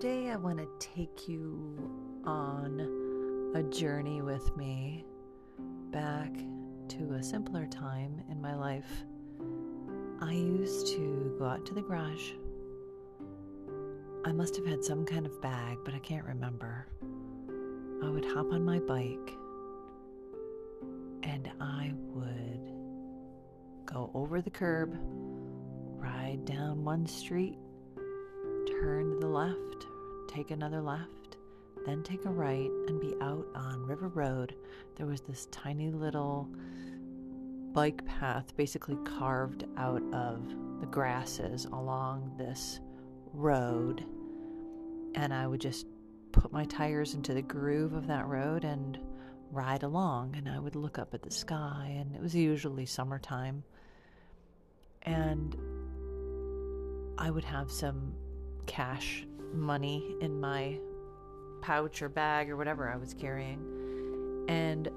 Today I want to take you on a journey with me back to a simpler time in my life. I used to go out to the garage. I must have had some kind of bag, but I can't remember. I would hop on my bike and I would go over the curb, ride down one street, turn to the left, take another left, then take a right and be out on River Road. There was this tiny little bike path basically carved out of the grasses along this road, and I would just put my tires into the groove of that road and ride along, and I would look up at the sky, and it was usually summertime, and I would have some cash money in my pouch or bag or whatever I was carrying, and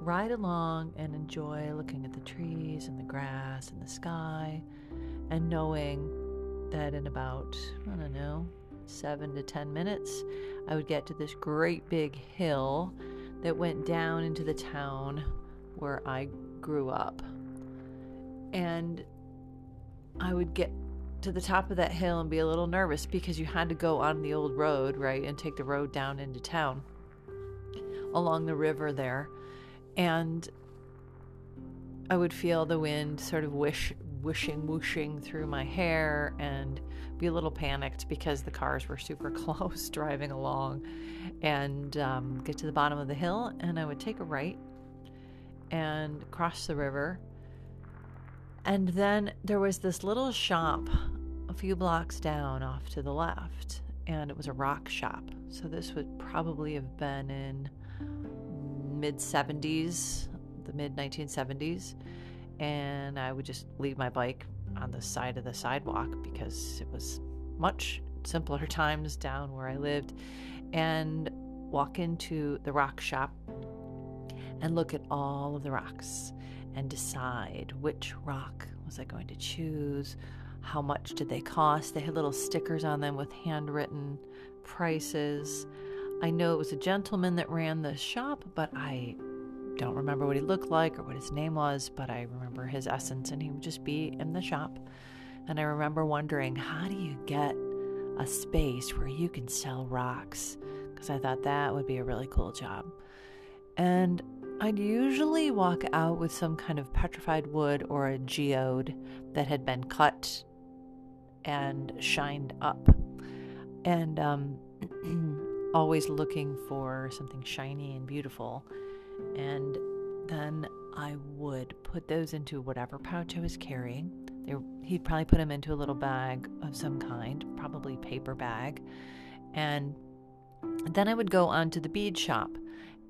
ride along and enjoy looking at the trees and the grass and the sky, and knowing that in about, 7 to 10 minutes, I would get to this great big hill that went down into the town where I grew up. And I would get to the top of that hill and be a little nervous because you had to go on the old road, right, and take the road down into town along the river there. And I would feel the wind sort of whooshing through my hair and be a little panicked because the cars were super close driving along, and get to the bottom of the hill, and I would take a right and cross the river. And then there was this little shop a few blocks down off to the left, and it was a rock shop. So this would probably have been in the mid 1970s, and I would just leave my bike on the side of the sidewalk because it was much simpler times down where I lived, and walk into the rock shop and look at all of the rocks and decide which rock was I going to choose, how much did they cost. They had little stickers on them with handwritten prices. I know it was a gentleman that ran the shop, but I don't remember what he looked like or what his name was, but I remember his essence, and he would just be in the shop. And I remember wondering, how do you get a space where you can sell rocks? Because I thought that would be a really cool job. And I'd usually walk out with some kind of petrified wood or a geode that had been cut and shined up. And always looking for something shiny and beautiful, and then I would put those into whatever pouch I was carrying. He'd probably put them into a little bag of some kind, probably paper bag, and then I would go on to the bead shop,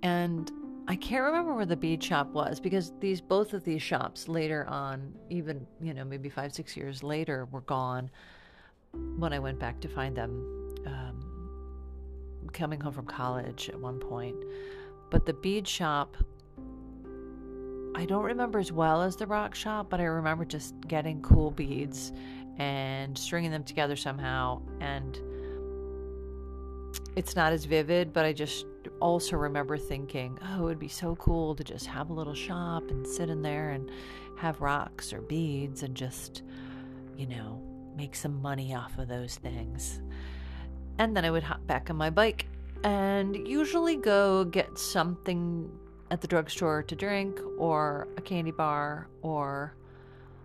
and I can't remember where the bead shop was because both of these shops later on, even maybe 5-6 years later, were gone when I went back to find them. Coming home from college at one point. But the bead shop, I don't remember as well as the rock shop, but I remember just getting cool beads and stringing them together somehow. And it's not as vivid, but I just also remember thinking, oh, it would be so cool to just have a little shop and sit in there and have rocks or beads and just, make some money off of those things. And then I would hop back on my bike and usually go get something at the drugstore to drink or a candy bar or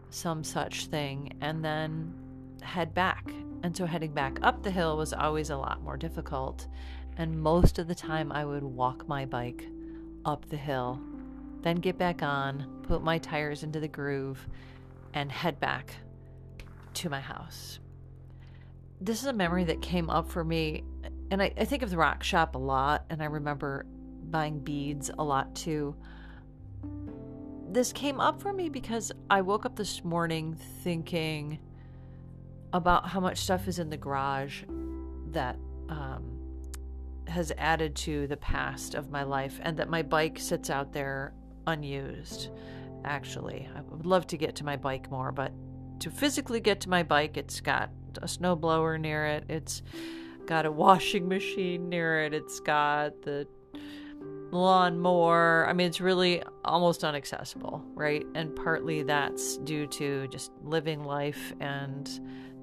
some such thing, and then head back. And so heading back up the hill was always a lot more difficult. And most of the time I would walk my bike up the hill, then get back on, put my tires into the groove, and head back to my house. This is a memory that came up for me, and I think of the rock shop a lot, and I remember buying beads a lot too. This came up for me because I woke up this morning thinking about how much stuff is in the garage that has added to the past of my life, and that my bike sits out there unused. Actually, I would love to get to my bike more, but to physically get to my bike, it's got a snowblower near it. It's got a washing machine near it. It's got the lawnmower. I mean, it's really almost inaccessible, right? And partly that's due to just living life and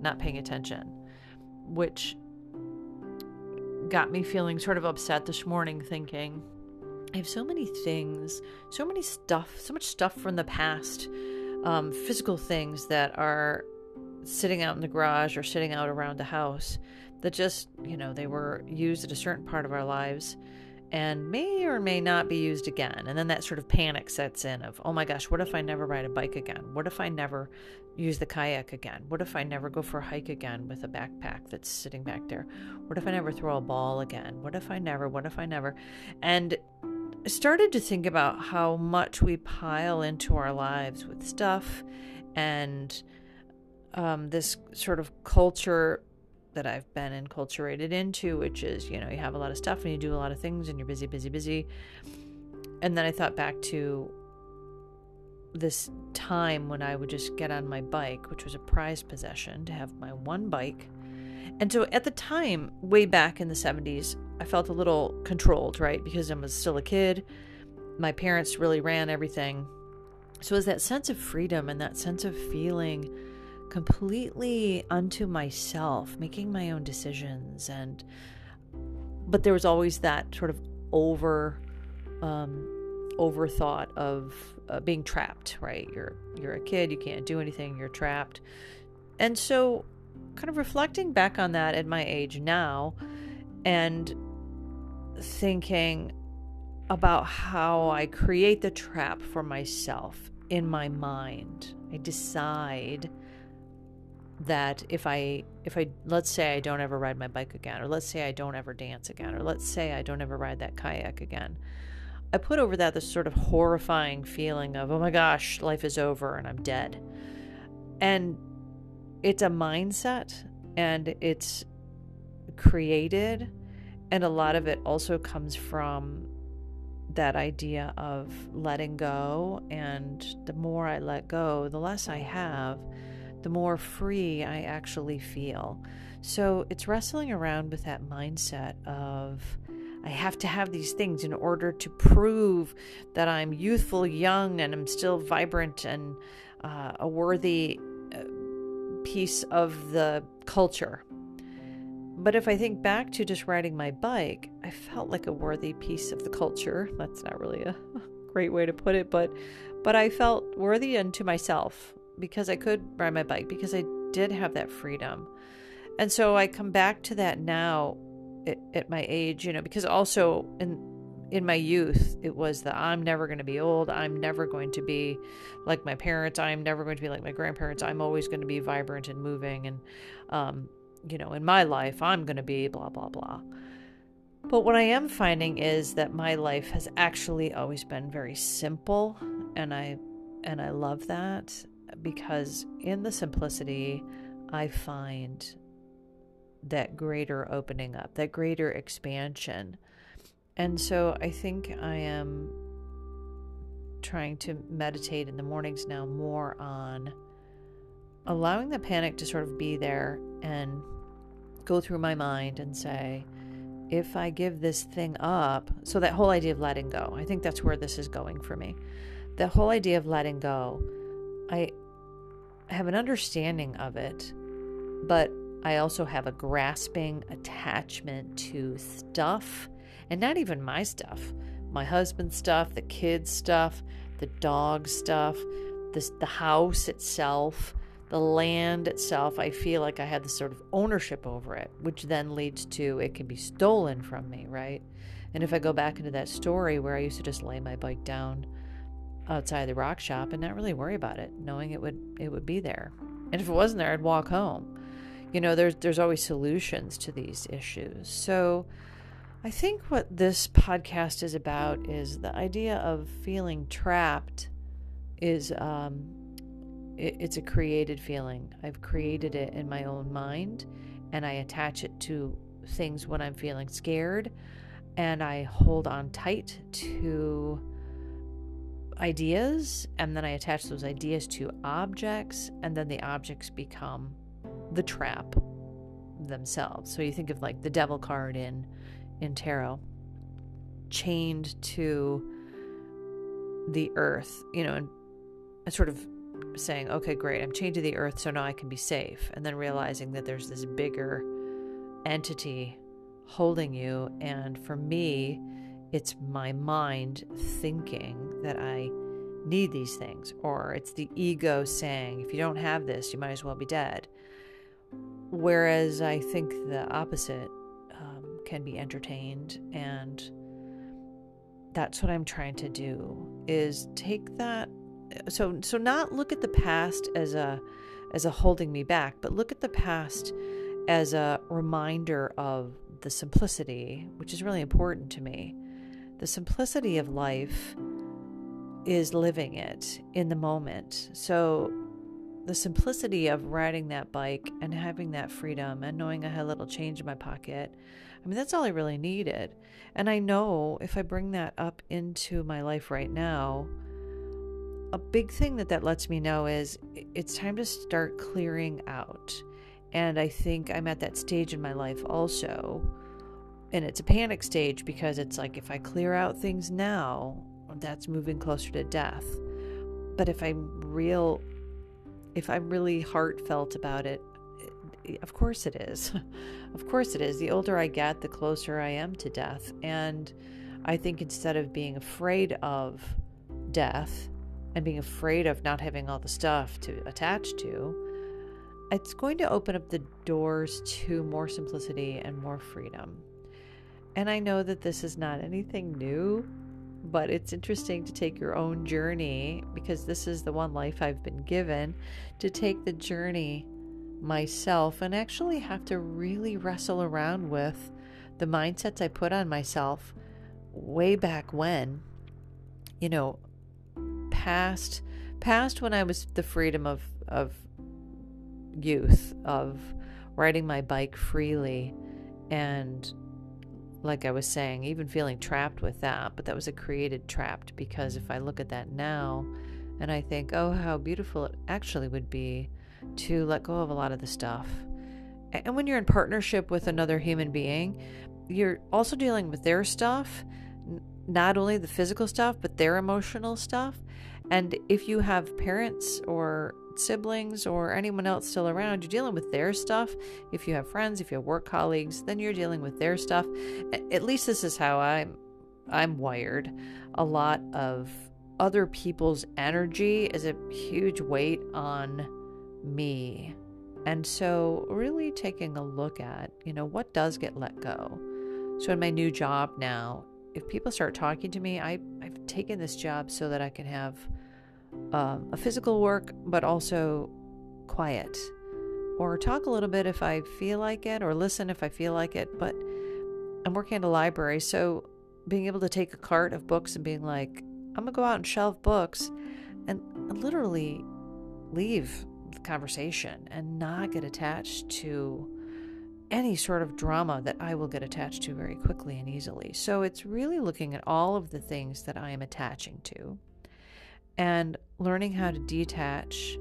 not paying attention, which got me feeling sort of upset this morning, thinking I have so many things, so many stuff, so much stuff from the past, physical things that are sitting out in the garage or sitting out around the house that just, you know, they were used at a certain part of our lives and may or may not be used again. And then that sort of panic sets in of, oh my gosh, what if I never ride a bike again? What if I never use the kayak again? What if I never go for a hike again with a backpack that's sitting back there? What if I never throw a ball again? What if I never? And I started to think about how much we pile into our lives with stuff and this sort of culture that I've been enculturated into, which is, you know, you have a lot of stuff and you do a lot of things and you're busy, busy, busy. And then I thought back to this time when I would just get on my bike, which was a prized possession, to have my one bike. And so at the time, way back in the 70s, I felt a little controlled, right? Because I was still a kid. My parents really ran everything. So it was that sense of freedom and that sense of feeling completely unto myself, making my own decisions. But there was always that sort of overthought of being trapped, right? You're a kid, you can't do anything, you're trapped. And so kind of reflecting back on that at my age now and thinking about how I create the trap for myself in my mind. I decide that if I, let's say I don't ever ride my bike again, or let's say I don't ever dance again, or let's say I don't ever ride that kayak again, I put over that this sort of horrifying feeling of, oh my gosh, life is over and I'm dead. And it's a mindset and it's created. And a lot of it also comes from that idea of letting go. And the more I let go, the less I have, the more free I actually feel. So it's wrestling around with that mindset of I have to have these things in order to prove that I'm youthful, young, and I'm still vibrant and a worthy piece of the culture. But if I think back to just riding my bike, I felt like a worthy piece of the culture. That's not really a great way to put it, but I felt worthy unto myself because I could ride my bike, because I did have that freedom. And so I come back to that now at my age, you know, because also in my youth, it was the I'm never going to be old. I'm never going to be like my parents. I'm never going to be like my grandparents. I'm always going to be vibrant and moving. And, you know, in my life, I'm going to be blah, blah, blah. But what I am finding is that my life has actually always been very simple. And I love that, because in the simplicity, I find that greater opening up, that greater expansion. And so I think I am trying to meditate in the mornings now more on allowing the panic to sort of be there and go through my mind and say, if I give this thing up, so that whole idea of letting go, I think that's where this is going for me. The whole idea of letting go, I have an understanding of it, but I also have a grasping attachment to stuff, and not even my stuff, my husband's stuff, the kids' stuff, the dog stuff, the house itself, the land itself. I feel like I have this sort of ownership over it, which then leads to it can be stolen from me, right? And if I go back into that story where I used to just lay my bike down outside the rock shop and not really worry about it, knowing it would be there. And if it wasn't there, I'd walk home. You know, there's always solutions to these issues. So I think what this podcast is about is the idea of feeling trapped is it's a created feeling. I've created it in my own mind, and I attach it to things when I'm feeling scared, and I hold on tight to ideas, and then I attach those ideas to objects, and then the objects become the trap themselves. So you think of like the devil card in tarot, chained to the earth, you know, and sort of saying, okay, great, I'm chained to the earth, so now I can be safe. And then realizing that there's this bigger entity holding you. And for me, it's my mind thinking that I need these things, or it's the ego saying, if you don't have this, you might as well be dead. Whereas I think the opposite can be entertained, and that's what I'm trying to do, is take that. So not look at the past as a holding me back, but look at the past as a reminder of the simplicity, which is really important to me. The simplicity of life is living it in the moment. So the simplicity of riding that bike and having that freedom and knowing I had a little change in my pocket, I mean, that's all I really needed. And I know if I bring that up into my life right now, a big thing that lets me know is it's time to start clearing out. And I think I'm at that stage in my life also. And it's a panic stage, because it's like, if I clear out things now, that's moving closer to death. But if I'm really heartfelt about it, of course it is. Of course it is. The older I get, the closer I am to death. And I think instead of being afraid of death and being afraid of not having all the stuff to attach to, it's going to open up the doors to more simplicity and more freedom. And I know that this is not anything new, but it's interesting to take your own journey, because this is the one life I've been given, to take the journey myself and actually have to really wrestle around with the mindsets I put on myself way back when, you know, past when I was the freedom of youth, of riding my bike freely, and like I was saying, even feeling trapped with that. But that was a created trapped, because if I look at that now and I think, oh, how beautiful it actually would be to let go of a lot of the stuff. And when you're in partnership with another human being, you're also dealing with their stuff, not only the physical stuff, but their emotional stuff. And if you have parents or siblings or anyone else still around, you're dealing with their stuff. If you have friends, if you have work colleagues, then you're dealing with their stuff. At least this is how I'm wired. A lot of other people's energy is a huge weight on me. And so really taking a look at, you know, what does get let go. So in my new job now, if people start talking to me, I've taken this job so that I can have a physical work, but also quiet, or talk a little bit if I feel like it, or listen if I feel like it. But I'm working at a library, so being able to take a cart of books and being like, I'm gonna go out and shelve books and literally leave the conversation and not get attached to any sort of drama that I will get attached to very quickly and easily. So it's really looking at all of the things that I am attaching to and learning how to detach,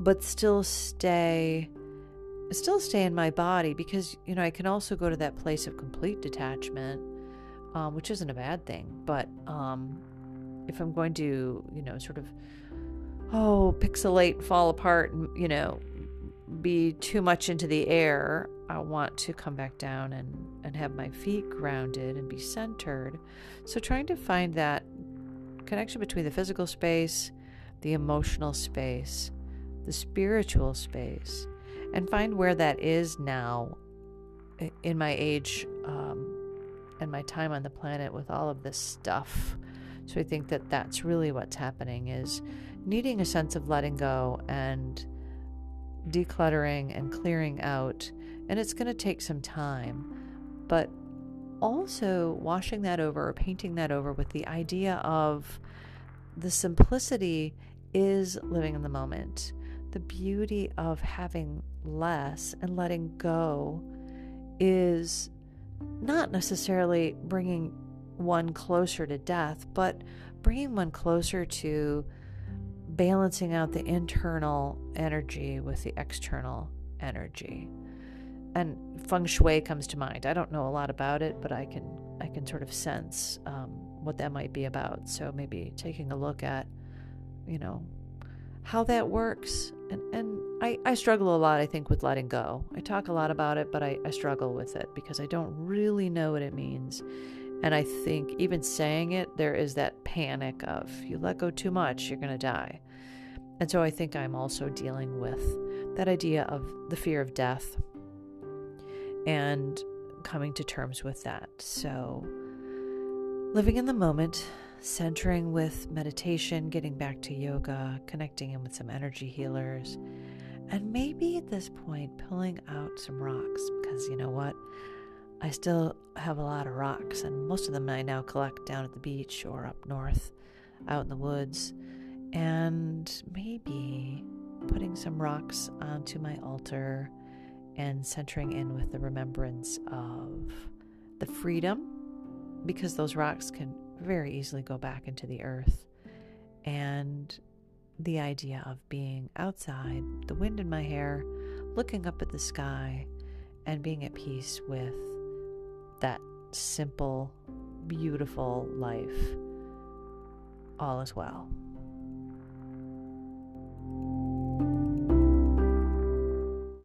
but still stay in my body, because, you know, I can also go to that place of complete detachment, which isn't a bad thing. But if I'm going to, you know, sort of, pixelate, fall apart, and, you know, be too much into the air, I want to come back down and have my feet grounded and be centered. So trying to find that connection between the physical space, the emotional space, the spiritual space, and find where that is now in my age and my time on the planet with all of this stuff. So I think that that's really what's happening, is needing a sense of letting go and decluttering and clearing out. And it's going to take some time, but also washing that over or painting that over with the idea of the simplicity is living in the moment. The beauty of having less and letting go is not necessarily bringing one closer to death, but bringing one closer to balancing out the internal energy with the external energy. and feng shui comes to mind. I don't know a lot about it, but I can sort of sense what that might be about. So maybe taking a look at, you know, how that works. And I struggle a lot, I think, with letting go. I talk a lot about it, but I struggle with it because I don't really know what it means. And I think even saying it, there is that panic of, you let go too much, you're going to die. And so I think I'm also dealing with that idea of the fear of death and coming to terms with that. So living in the moment, centering with meditation, getting back to yoga, connecting in with some energy healers, and maybe at this point pulling out some rocks, because you know what? I still have a lot of rocks, and most of them I now collect down at the beach or up north, out in the woods, and maybe putting some rocks onto my altar and centering in with the remembrance of the freedom, because those rocks can very easily go back into the earth, and the idea of being outside, the wind in my hair, looking up at the sky, and being at peace with that simple, beautiful life. All is well.